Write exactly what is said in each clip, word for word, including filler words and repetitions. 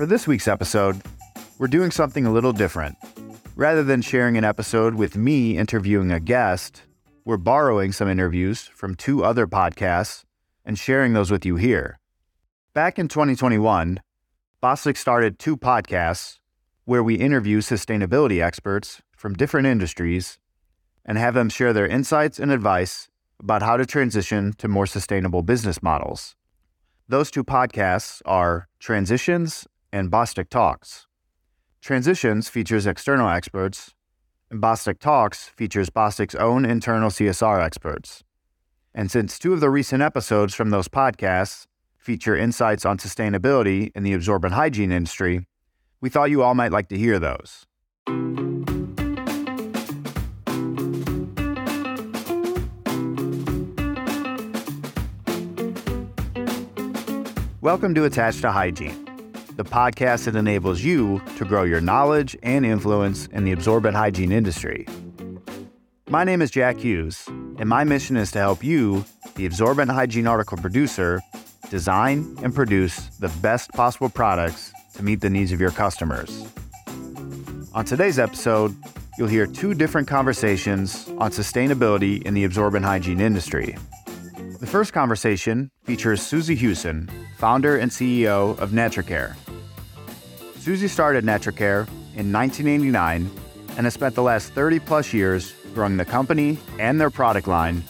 For this week's episode, we're doing something a little different. Rather than sharing an episode with me interviewing a guest, we're borrowing some interviews from two other podcasts and sharing those with you here. Back in twenty twenty-one, Bostik started two podcasts where we interview sustainability experts from different industries and have them share their insights and advice about how to transition to more sustainable business models. Those two podcasts are Transitions and Bostik Talks. Transitions features external experts, and Bostik Talks features Bostik's own internal C S R experts. And since two of the recent episodes from those podcasts feature insights on sustainability in the absorbent hygiene industry, we thought you all might like to hear those. Welcome to Attached to Hygiene, the podcast that enables you to grow your knowledge and influence in the absorbent hygiene industry. My name is Jack Hughes, and my mission is to help you, the absorbent hygiene article producer, design and produce the best possible products to meet the needs of your customers. On today's episode, you'll hear two different conversations on sustainability in the absorbent hygiene industry. The first conversation features Susie Hewson, founder and C E O of Natracare. Susie started Natracare in nineteen eighty-nine and has spent the last thirty plus years growing the company and their product line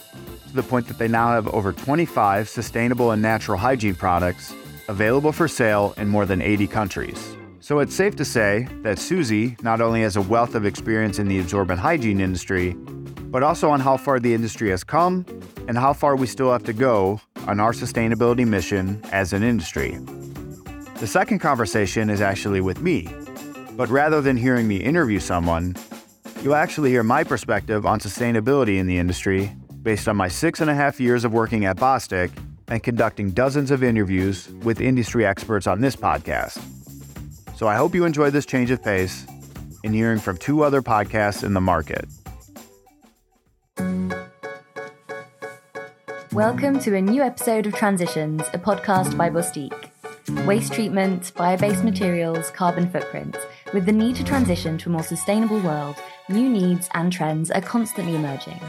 to the point that they now have over twenty-five sustainable and natural hygiene products available for sale in more than eighty countries. So it's safe to say that Susie not only has a wealth of experience in the absorbent hygiene industry, but also on how far the industry has come and how far we still have to go on our sustainability mission as an industry. The second conversation is actually with me, but rather than hearing me interview someone, you'll actually hear my perspective on sustainability in the industry based on my six and a half years of working at Bostik and conducting dozens of interviews with industry experts on this podcast. So I hope you enjoy this change of pace and hearing from two other podcasts in the market. Welcome to a new episode of Transitions, a podcast by Bostik. Waste treatment, bio-based materials, carbon footprint. With the need to transition to a more sustainable world, new needs and trends are constantly emerging.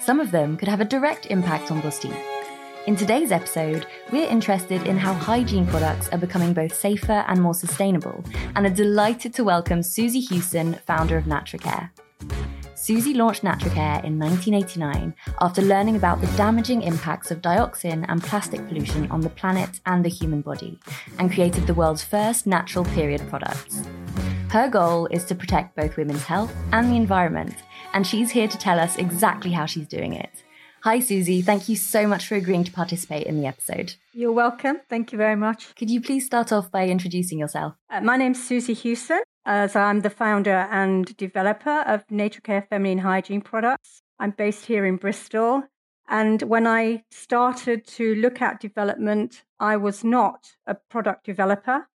Some of them could have a direct impact on Bostik. In today's episode, we're interested in how hygiene products are becoming both safer and more sustainable, and are delighted to welcome Susie Hewson, founder of Natracare. Susie launched Natracare in nineteen eighty-nine after learning about the damaging impacts of dioxin and plastic pollution on the planet and the human body, and created the world's first natural period products. Her goal is to protect both women's health and the environment, and she's here to tell us exactly how she's doing it. Hi, Susie. Thank you so much for agreeing to participate in the episode. You're welcome. Thank you very much. Could you please start off by introducing yourself? Uh, my name's Susie Hewson. Uh, so I'm the founder and developer of Natracare Feminine Hygiene Products. I'm based here in Bristol. And when I started to look at development, I was not a product developer,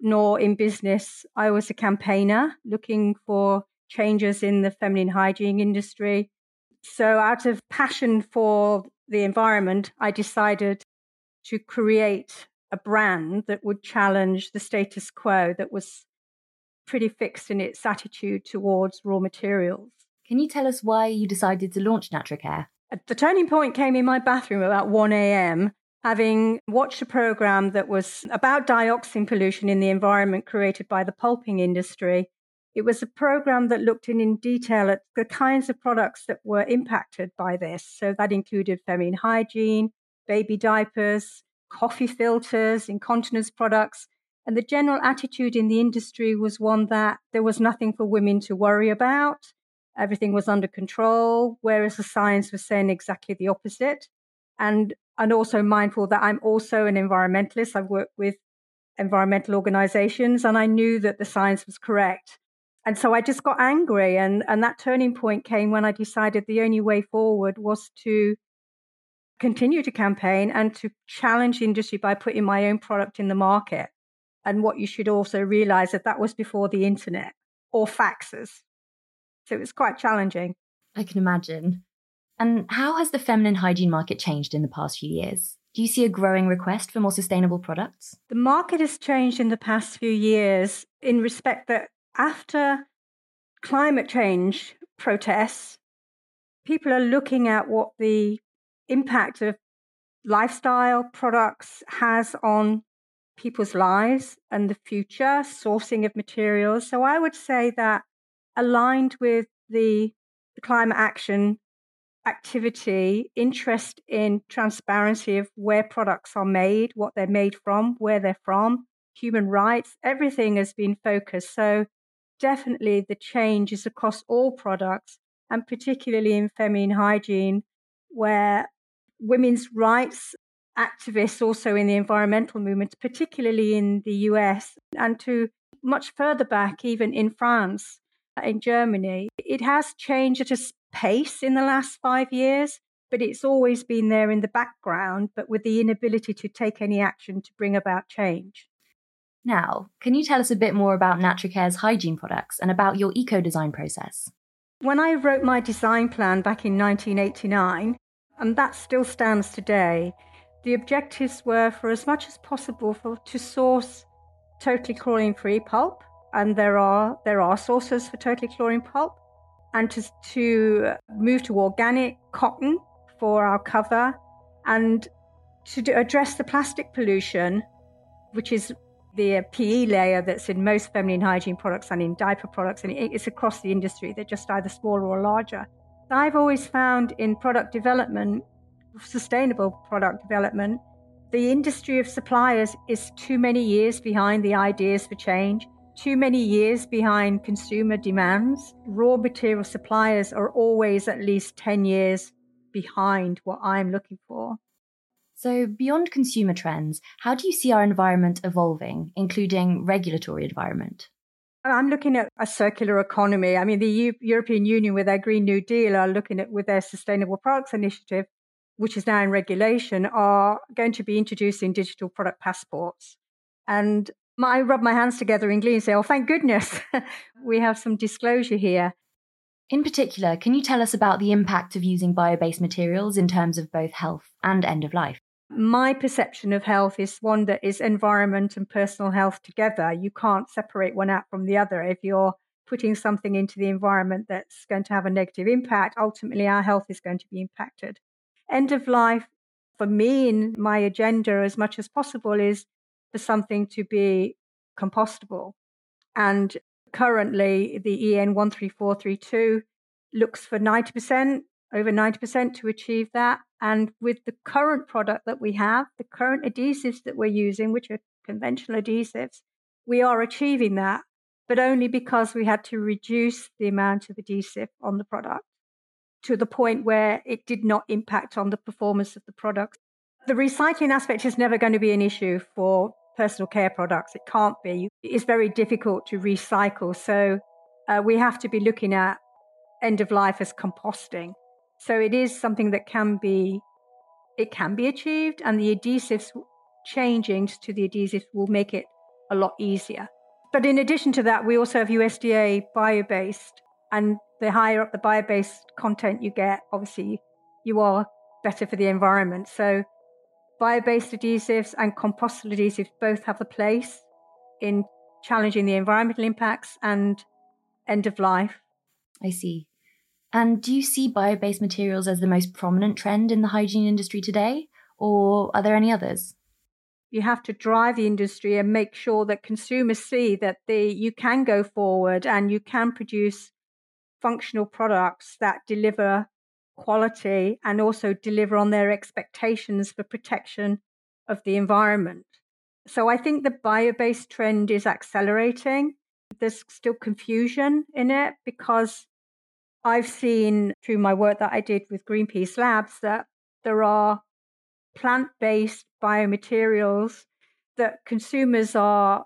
nor in business. I was a campaigner looking for changes in the feminine hygiene industry. So out of passion for the environment, I decided to create a brand that would challenge the status quo that was pretty fixed in its attitude towards raw materials. Can you tell us why you decided to launch Natracare? The turning point came in my bathroom about one a.m., having watched a program that was about dioxin pollution in the environment created by the pulping industry. It was a program that looked in, in detail at the kinds of products that were impacted by this. So that included feminine hygiene, baby diapers, coffee filters, incontinence products. And the general attitude in the industry was one that there was nothing for women to worry about. Everything was under control, whereas the science was saying exactly the opposite. And and also mindful that I'm also an environmentalist. I've worked with environmental organizations, and I knew that the science was correct. And so I just got angry. And, and that turning point came when I decided the only way forward was to continue to campaign and to challenge the industry by putting my own product in the market. And what you should also realize that that was before the internet or faxes. So it was quite challenging. I can imagine. And how has the feminine hygiene market changed in the past few years? Do you see a growing request for more sustainable products? The market has changed in the past few years in respect that after climate change protests, people are looking at what the impact of lifestyle products has on people's lives and the future, sourcing of materials. So I would say that aligned with the climate action activity, interest in transparency of where products are made, what they're made from, where they're from, human rights, everything has been focused. So definitely the change is across all products, and particularly in feminine hygiene, where women's rights activists also in the environmental movement, particularly in the U S, and to much further back, even in France, in Germany. It has changed at a pace in the last five years, but it's always been there in the background, but with the inability to take any action to bring about change. Now, can you tell us a bit more about Natracare's hygiene products and about your eco-design process? When I wrote my design plan back in nineteen eighty-nine, and that still stands today, the objectives were for as much as possible for, to source totally chlorine-free pulp, and there are there are sources for totally chlorine pulp, and to, to move to organic cotton for our cover, and to do, address the plastic pollution, which is the P E layer that's in most feminine hygiene products and in diaper products, and it's across the industry. They're just either smaller or larger. I've always found in product development, sustainable product development, the industry of suppliers is too many years behind the ideas for change, too many years behind consumer demands. Raw material suppliers are always at least ten years behind what I'm looking for. So beyond consumer trends, how do you see our environment evolving, including regulatory environment? I'm looking at a circular economy. I mean, the U- European Union with their Green New Deal are looking at with their Sustainable Products Initiative, which is now in regulation, are going to be introducing digital product passports. And my, I rub my hands together in glee and say, oh, thank goodness, we have some disclosure here. In particular, can you tell us about the impact of using bio-based materials in terms of both health and end of life? My perception of health is one that is environment and personal health together. You can't separate one out from the other. If you're putting something into the environment that's going to have a negative impact, ultimately our health is going to be impacted. End of life, for me, in my agenda as much as possible, is for something to be compostable. And currently, the E N one three four three two looks for ninety percent, over ninety percent to achieve that. And with the current product that we have, the current adhesives that we're using, which are conventional adhesives, we are achieving that, but only because we had to reduce the amount of adhesive on the product to the point where it did not impact on the performance of the product. The recycling aspect is never going to be an issue for personal care products. It can't be. It's very difficult to recycle. So uh, we have to be looking at end of life as composting. So it is something that can be, it can be achieved, and the adhesives changing to the adhesives will make it a lot easier. But in addition to that, we also have U S D A bio-based, and the higher up the bio-based content you get, obviously you are better for the environment. So bio-based adhesives and compostable adhesives both have a place in challenging the environmental impacts and end of life. I see. And do you see bio-based materials as the most prominent trend in the hygiene industry today, or are there any others? You have to drive the industry and make sure that consumers see that they, you can go forward and you can produce functional products that deliver quality and also deliver on their expectations for protection of the environment. So I think the bio-based trend is accelerating. There's still confusion in it because I've seen through my work that I did with Greenpeace Labs that there are plant-based biomaterials that consumers are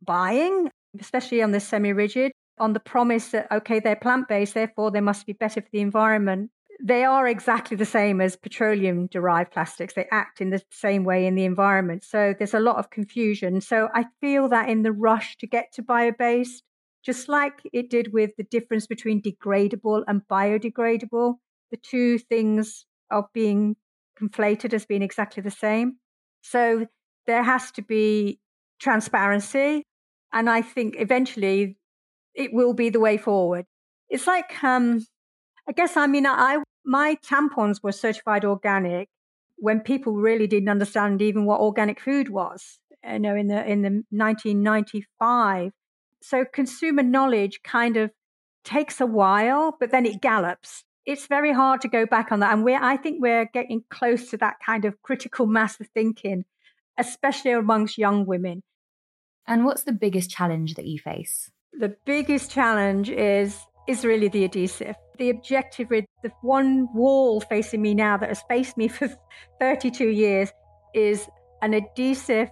buying, especially on the semi-rigid, on the promise that, okay, they're plant-based, therefore they must be better for the environment. They are exactly the same as petroleum-derived plastics. They act in the same way in the environment. So there's a lot of confusion. So I feel that in the rush to get to bio-based, just like it did with the difference between degradable and biodegradable, the two things are being conflated as being exactly the same. So there has to be transparency. And I think eventually it will be the way forward. It's like, um, I guess, I mean, I my tampons were certified organic when people really didn't understand even what organic food was, you know, in the in the nineteen ninety-five. So consumer knowledge kind of takes a while, but then it gallops. It's very hard to go back on that. And we're, I think we're getting close to that kind of critical mass of thinking, especially amongst young women. And what's the biggest challenge that you face? The biggest challenge is is really the adhesive. The objective with the one wall facing me now that has faced me for thirty-two years is an adhesive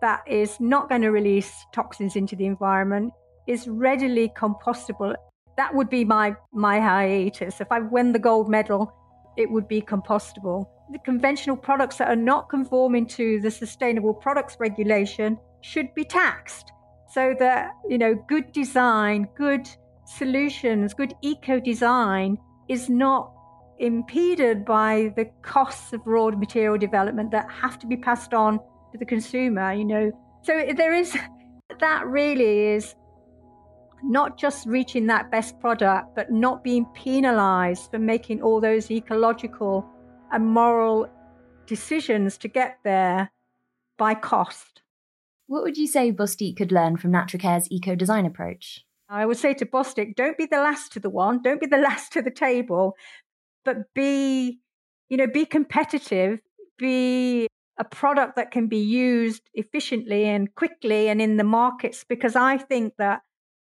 that is not going to release toxins into the environment, is readily compostable. That would be my, my hiatus. If I win the gold medal, it would be compostable. The conventional products that are not conforming to the sustainable products regulation should be taxed, so that, you know, good design, good solutions, good eco-design is not impeded by the costs of raw material development that have to be passed on to the consumer, you know. So there is, that really is not just reaching that best product, but not being penalized for making all those ecological and moral decisions to get there by cost. What would you say Bostik could learn from Natracare's eco-design approach? I would say to Bostik, don't be the last to the one, don't be the last to the table, but be, you know, be competitive, be a product that can be used efficiently and quickly and in the markets, because I think that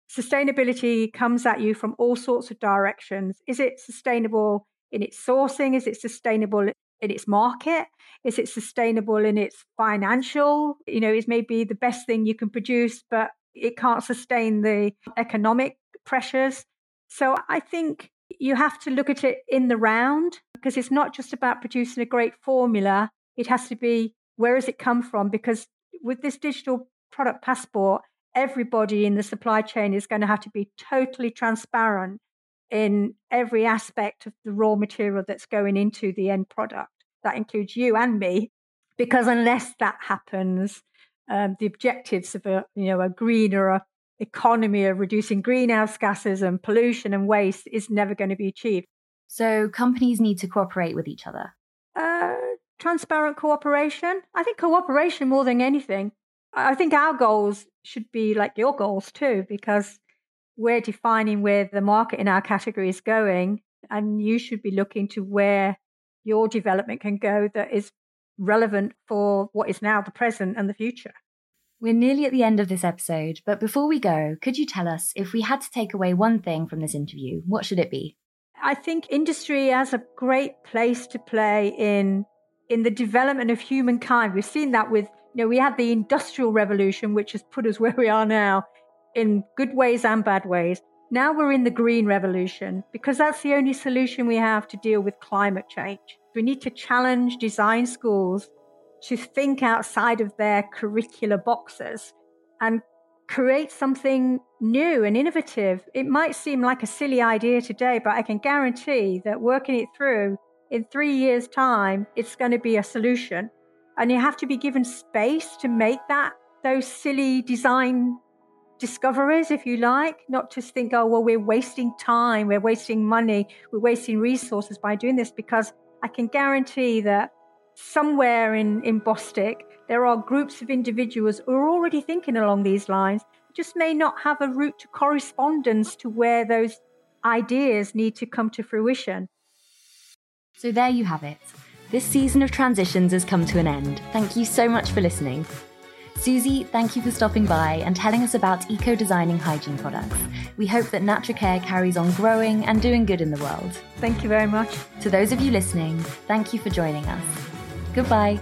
sustainability comes at you from all sorts of directions. Is it sustainable in its sourcing? Is it sustainable in its market? Is it sustainable in its financial? You know, it may be the best thing you can produce, but it can't sustain the economic pressures. So I think you have to look at it in the round, because it's not just about producing a great formula. It has to be, where has it come from? Because with this digital product passport, everybody in the supply chain is going to have to be totally transparent in every aspect of the raw material that's going into the end product. That includes you and me, because unless that happens, Um, the objectives of a, you know, a greener a economy of reducing greenhouse gases and pollution and waste is never going to be achieved. So companies need to cooperate with each other. Uh, transparent cooperation. I think cooperation more than anything. I think our goals should be like your goals too, because we're defining where the market in our category is going, and you should be looking to where your development can go that is relevant for what is now the present and the future. We're nearly at the end of this episode, but before we go, could you tell us, if we had to take away one thing from this interview, what should it be? I think industry has a great place to play in in the development of humankind. We've seen that with, you know, we had the Industrial Revolution, which has put us where we are now in good ways and bad ways. Now we're in the Green Revolution, because that's the only solution we have to deal with climate change. We need to challenge design schools to think outside of their curricular boxes and create something new and innovative. It might seem like a silly idea today, but I can guarantee that working it through in three years' time, it's going to be a solution. And you have to be given space to make that those silly design discoveries, if you like, not just think, oh, well, we're wasting time, we're wasting money, we're wasting resources by doing this, because I can guarantee that somewhere in, in Bostik, there are groups of individuals who are already thinking along these lines, just may not have a route to correspondence to where those ideas need to come to fruition. So there you have it. This season of Transitions has come to an end. Thank you so much for listening. Susie, thank you for stopping by and telling us about eco-designing hygiene products. We hope that Natracare carries on growing and doing good in the world. Thank you very much. To those of you listening, thank you for joining us. Goodbye.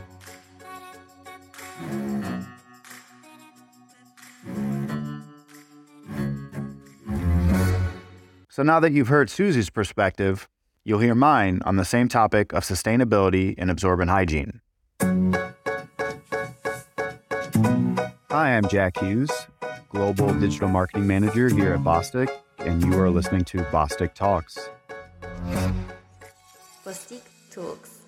So now that you've heard Susie's perspective, you'll hear mine on the same topic of sustainability and absorbent hygiene. Hi, I'm Jack Hughes, Global Digital Marketing Manager here at Bostik, and you are listening to Bostik Talks. Bostik Talks.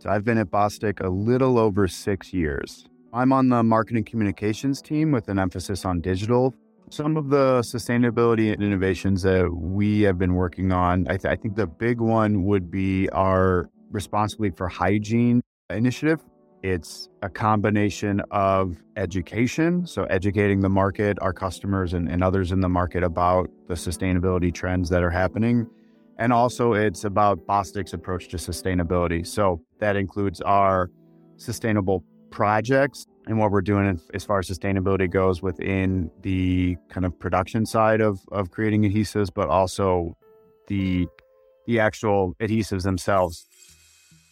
So I've been at Bostik a little over six years. I'm on the marketing communications team with an emphasis on digital. Some of the sustainability and innovations that we have been working on, I, th- I think the big one would be our Responsibly for Hygiene initiative. It's a combination of education, so educating the market, our customers and, and others in the market about the sustainability trends that are happening. And also it's about Bostik's approach to sustainability. So that includes our sustainable projects and what we're doing as far as sustainability goes within the kind of production side of, of creating adhesives, but also the, the actual adhesives themselves.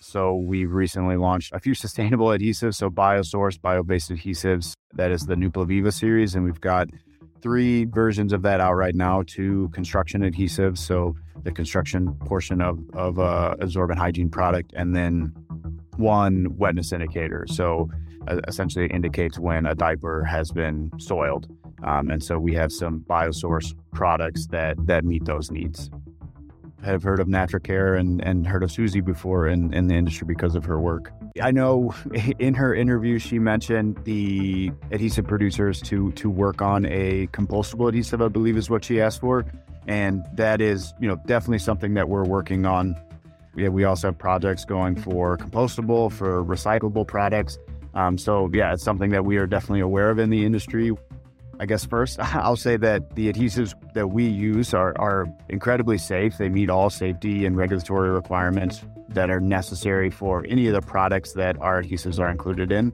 So we've recently launched a few sustainable adhesives, so bio-sourced, bio-based adhesives. That is the Nuplaviva series, and we've got three versions of that out right now, two construction adhesives, so the construction portion of, of a absorbent hygiene product, and then one wetness indicator, so uh, essentially indicates when a diaper has been soiled. Um, and so we have some bio-sourced products that, that meet those needs. Have heard of Natracare and, and heard of Susie before in, in the industry because of her work. I know in her interview, she mentioned the adhesive producers to to work on a compostable adhesive, I believe is what she asked for. And that is, you know, definitely something that we're working on. Yeah, we also have projects going for compostable, for recyclable products. Um, so yeah, it's something that we are definitely aware of in the industry. I guess first, I'll say that the adhesives that we use are, are incredibly safe. They meet all safety and regulatory requirements that are necessary for any of the products that our adhesives are included in.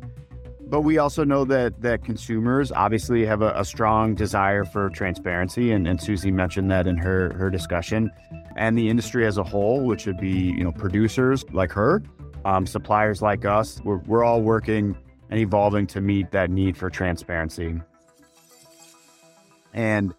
But we also know that that consumers obviously have a, a strong desire for transparency, and, and Susie mentioned that in her, her discussion. And the industry as a whole, which would be, you know, producers like her, um, suppliers like us, we're, we're all working and evolving to meet that need for transparency. And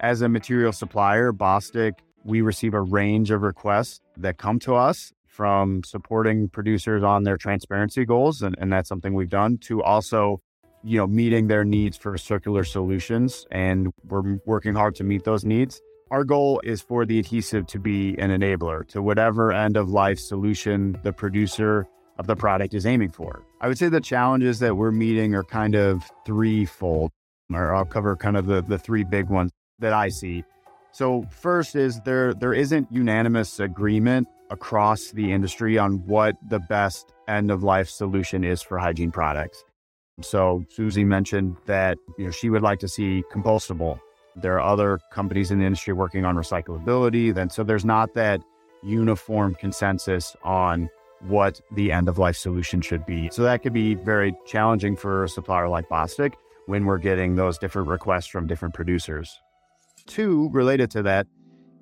as a material supplier, Bostik, we receive a range of requests that come to us from supporting producers on their transparency goals, and, and that's something we've done, to also, you know, meeting their needs for circular solutions, and we're working hard to meet those needs. Our goal is for the adhesive to be an enabler to whatever end-of-life solution the producer of the product is aiming for. I would say the challenges that we're meeting are kind of threefold. Or I'll cover kind of the, the three big ones that I see. So first is there there isn't unanimous agreement across the industry on what the best end-of-life solution is for hygiene products. So Susie mentioned that, you know, she would like to see compostable. There are other companies in the industry working on recyclability. Then so there's not that uniform consensus on what the end-of-life solution should be. So that could be very challenging for a supplier like Bostik when we're getting those different requests from different producers. Two, related to that,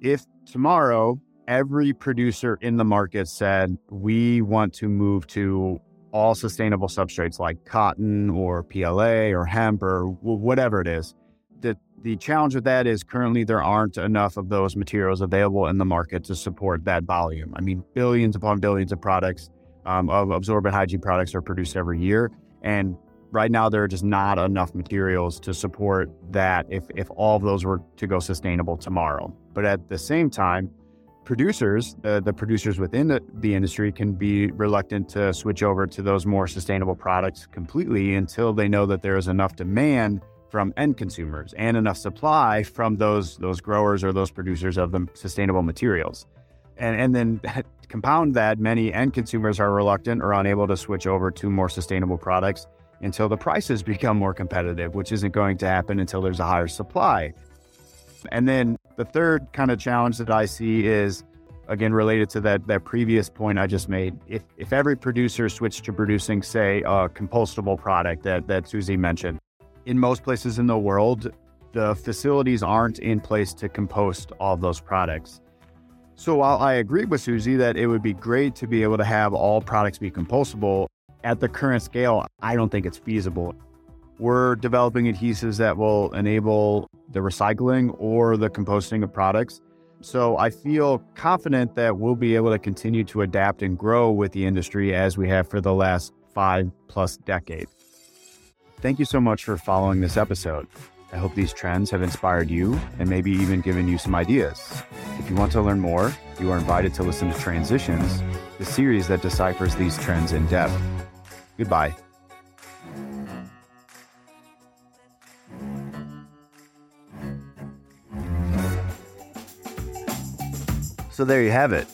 if tomorrow every producer in the market said, we want to move to all sustainable substrates like cotton or P L A or hemp or whatever it is, the, the challenge with that is currently there aren't enough of those materials available in the market to support that volume. I mean, billions upon billions of products, um, of absorbent hygiene products are produced every year. And right now, there are just not enough materials to support that if, if all of those were to go sustainable tomorrow. But at the same time, producers, uh, the producers within the, the industry can be reluctant to switch over to those more sustainable products completely until they know that there is enough demand from end consumers and enough supply from those, those growers or those producers of the sustainable materials. And, and then compound that, many end consumers are reluctant or unable to switch over to more sustainable products until the prices become more competitive, which isn't going to happen until there's a higher supply. And then the third kind of challenge that I see is, again, related to that that previous point I just made. If if every producer switched to producing, say, a compostable product that, that Susie mentioned, in most places in the world, the facilities aren't in place to compost all those products. So while I agree with Susie that it would be great to be able to have all products be compostable, at the current scale, I don't think it's feasible. We're developing adhesives that will enable the recycling or the composting of products. So I feel confident that we'll be able to continue to adapt and grow with the industry as we have for the last five plus decades. Thank you so much for following this episode. I hope these trends have inspired you and maybe even given you some ideas. If you want to learn more, you are invited to listen to Transitions, the series that deciphers these trends in depth. Goodbye. So there you have it.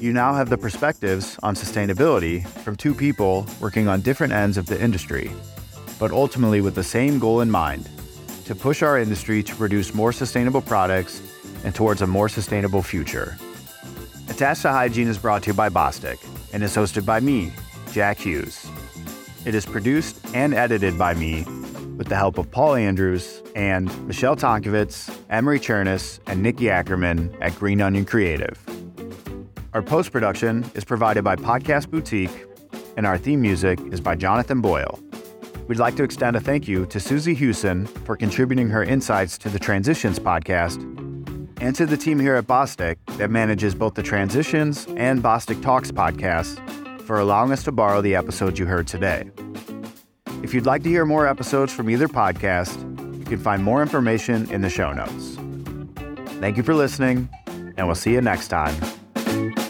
You now have the perspectives on sustainability from two people working on different ends of the industry, but ultimately with the same goal in mind, to push our industry to produce more sustainable products and towards a more sustainable future. Attached to Hygiene is brought to you by Bostik and is hosted by me, Jack Hughes. It is produced and edited by me with the help of Paul Andrews and Michelle Tonkiewicz, Emery Chernis, and Nikki Ackerman at Green Onion Creative. Our post-production is provided by Podcast Boutique, and our theme music is by Jonathan Boyle. We'd like to extend a thank you to Susie Hewson for contributing her insights to the Transitions podcast, and to the team here at Bostik that manages both the Transitions and Bostik Talks podcasts for allowing us to borrow the episodes you heard today. If you'd like to hear more episodes from either podcast, you can find more information in the show notes. Thank you for listening, and we'll see you next time.